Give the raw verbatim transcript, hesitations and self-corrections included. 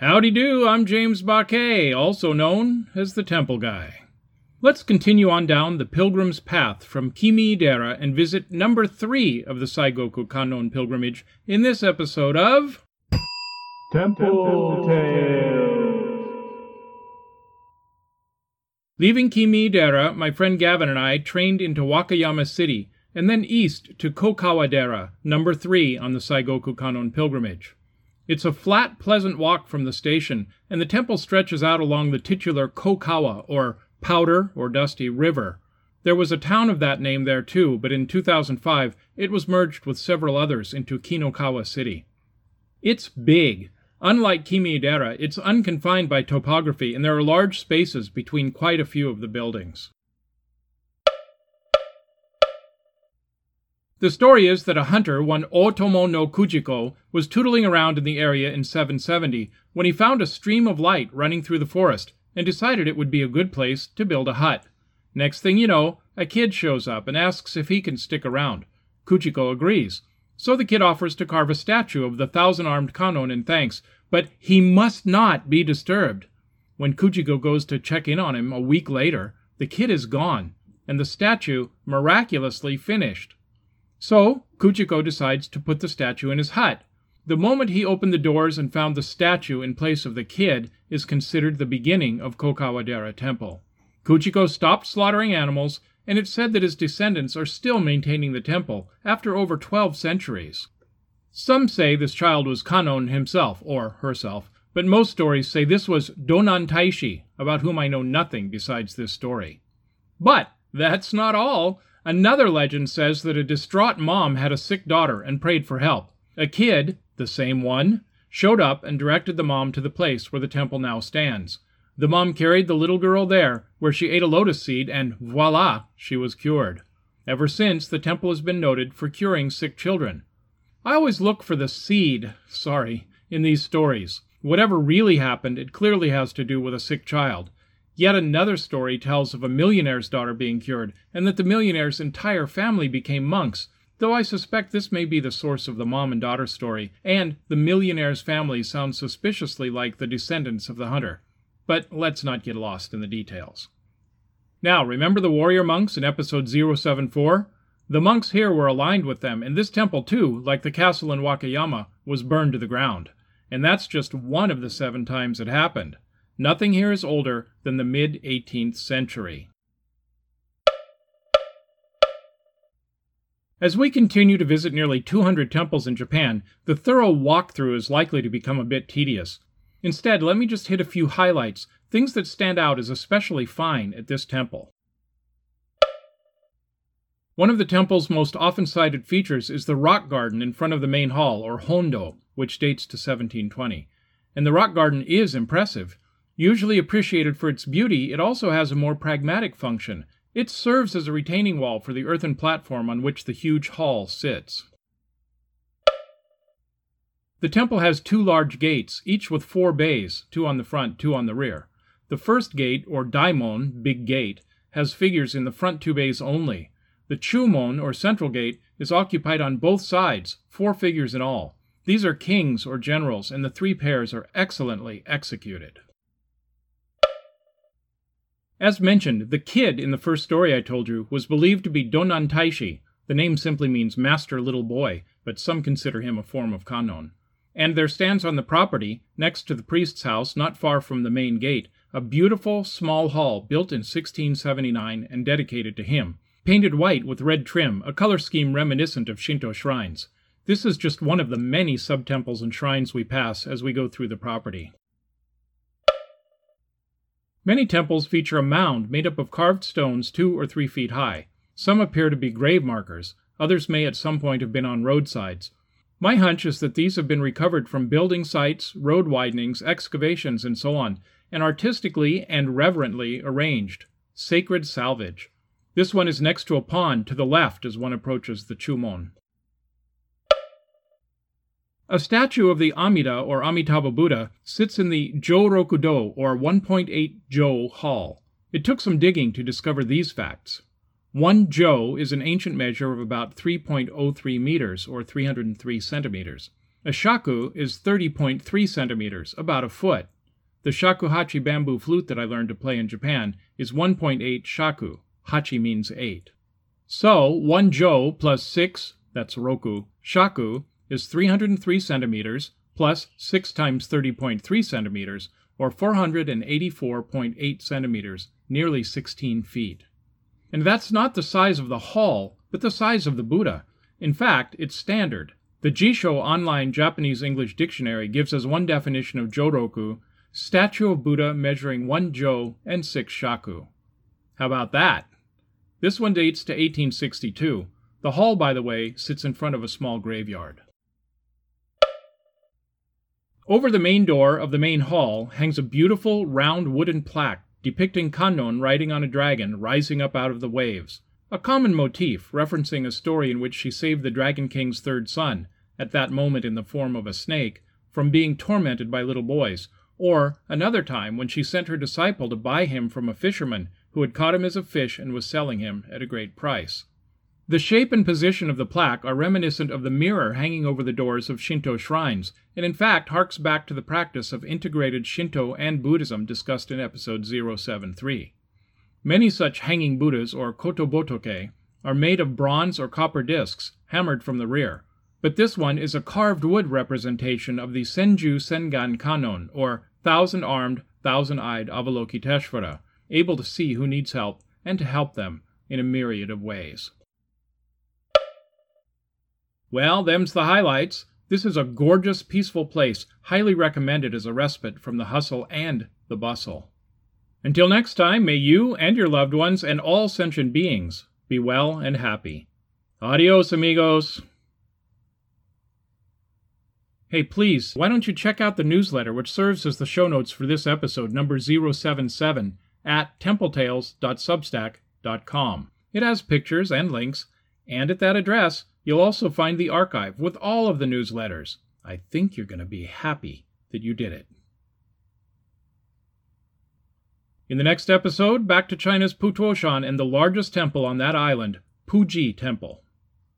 Howdy do, I'm James Baquet, also known as the Temple Guy. Let's continue on down the Pilgrim's Path from Kimi-dera and visit number three of the Saigoku Kanon Pilgrimage in this episode of Temple Tales. Leaving Kimi-dera, my friend Gavin and I trained into Wakayama City and then east to Kokawadera, number three on the Saigoku Kanon Pilgrimage. It's a flat, pleasant walk from the station, and the temple stretches out along the titular Kokawa, or Powder or Dusty River. There was a town of that name there too, but in two thousand five it was merged with several others into Kinokawa City. It's big. Unlike Kimi-dera, it's unconfined by topography, and there are large spaces between quite a few of the buildings. The story is that a hunter, one Otomo no Kujiko, was tootling around in the area in seven seventy when he found a stream of light running through the forest and decided it would be a good place to build a hut. Next thing you know, a kid shows up and asks if he can stick around. Kujiko agrees. So the kid offers to carve a statue of the thousand-armed Kannon in thanks, but he must not be disturbed. When Kujiko goes to check in on him a week later, the kid is gone, and the statue miraculously finished. So, Kujiko decides to put the statue in his hut. The moment he opened the doors and found the statue in place of the kid is considered the beginning of Kokawadera Temple. Kujiko stopped slaughtering animals, and it's said that his descendants are still maintaining the temple after over twelve centuries. Some say this child was Kannon himself, or herself, but most stories say this was Donan Taishi, about whom I know nothing besides this story. But that's not all. Another legend says that a distraught mom had a sick daughter and prayed for help. A kid, the same one, showed up and directed the mom to the place where the temple now stands. The mom carried the little girl there, where she ate a lotus seed, and voila, she was cured. Ever since, the temple has been noted for curing sick children. I always look for the seed, sorry, in these stories. Whatever really happened, it clearly has to do with a sick child. Yet another story tells of a millionaire's daughter being cured, and that the millionaire's entire family became monks, though I suspect this may be the source of the mom and daughter story, and the millionaire's family sounds suspiciously like the descendants of the hunter. But let's not get lost in the details. Now, remember the warrior monks in episode zero seven four? The monks here were aligned with them, and this temple too, like the castle in Wakayama, was burned to the ground. And that's just one of the seven times it happened. Nothing here is older than the mid eighteenth century. As we continue to visit nearly two hundred temples in Japan, the thorough walkthrough is likely to become a bit tedious. Instead, let me just hit a few highlights, things that stand out as especially fine at this temple. One of the temple's most often cited features is the rock garden in front of the main hall, or hondo, which dates to seventeen twenty. And the rock garden is impressive. Usually appreciated for its beauty, it also has a more pragmatic function. It serves as a retaining wall for the earthen platform on which the huge hall sits. The temple has two large gates, each with four bays, two on the front, two on the rear. The first gate, or daimon, big gate, has figures in the front two bays only. The chumon, or central gate, is occupied on both sides, four figures in all. These are kings or generals, and the three pairs are excellently executed. As mentioned, the kid in the first story I told you was believed to be Donan Taishi. The name simply means master little boy, but some consider him a form of Kannon. And there stands on the property, next to the priest's house, not far from the main gate, a beautiful small hall built in sixteen seventy-nine and dedicated to him, painted white with red trim, a color scheme reminiscent of Shinto shrines. This is just one of the many sub-temples and shrines we pass as we go through the property. Many temples feature a mound made up of carved stones two or three feet high. Some appear to be grave markers, others may at some point have been on roadsides. My hunch is that these have been recovered from building sites, road widenings, excavations, and so on, and artistically and reverently arranged. Sacred salvage. This one is next to a pond to the left as one approaches the Chumon. A statue of the Amida, or Amitabha Buddha, sits in the Jôrokudo, or one point eight jo hall. It took some digging to discover these facts. One jo is an ancient measure of about three point zero three meters, or three hundred three centimeters. A shaku is thirty point three centimeters, about a foot. The shakuhachi bamboo flute that I learned to play in Japan is one point eight shaku. Hachi means eight. So, one jo plus six, that's roku, shaku, is three hundred three centimeters plus six times thirty point three centimeters, or four hundred eighty-four point eight centimeters, nearly sixteen feet. And that's not the size of the hall, but the size of the Buddha. In fact, it's standard. The Jisho Online Japanese-English Dictionary gives us one definition of Jôroku, statue of Buddha measuring one jo and six shaku. How about that? This one dates to eighteen sixty-two. The hall, by the way, sits in front of a small graveyard. Over the main door of the main hall hangs a beautiful round wooden plaque depicting Kannon riding on a dragon rising up out of the waves, a common motif referencing a story in which she saved the Dragon King's third son, at that moment in the form of a snake, from being tormented by little boys, or another time when she sent her disciple to buy him from a fisherman who had caught him as a fish and was selling him at a great price. The shape and position of the plaque are reminiscent of the mirror hanging over the doors of Shinto shrines, and in fact harks back to the practice of integrated Shinto and Buddhism discussed in episode zero seven three. Many such hanging Buddhas, or kotobutoke, are made of bronze or copper discs hammered from the rear, but this one is a carved wood representation of the Senju Sengan Kanon, or thousand-armed, thousand-eyed Avalokiteshvara, able to see who needs help and to help them in a myriad of ways. Well, them's the highlights. This is a gorgeous, peaceful place, highly recommended as a respite from the hustle and the bustle. Until next time, may you and your loved ones and all sentient beings be well and happy. Adios, amigos. Hey, please, why don't you check out the newsletter which serves as the show notes for this episode, number zero seven seven, at temple tales dot substack dot com. It has pictures and links, and at that address, you'll also find the archive with all of the newsletters. I think you're going to be happy that you did it. In the next episode, back to China's Putuoshan and the largest temple on that island, Puji Temple.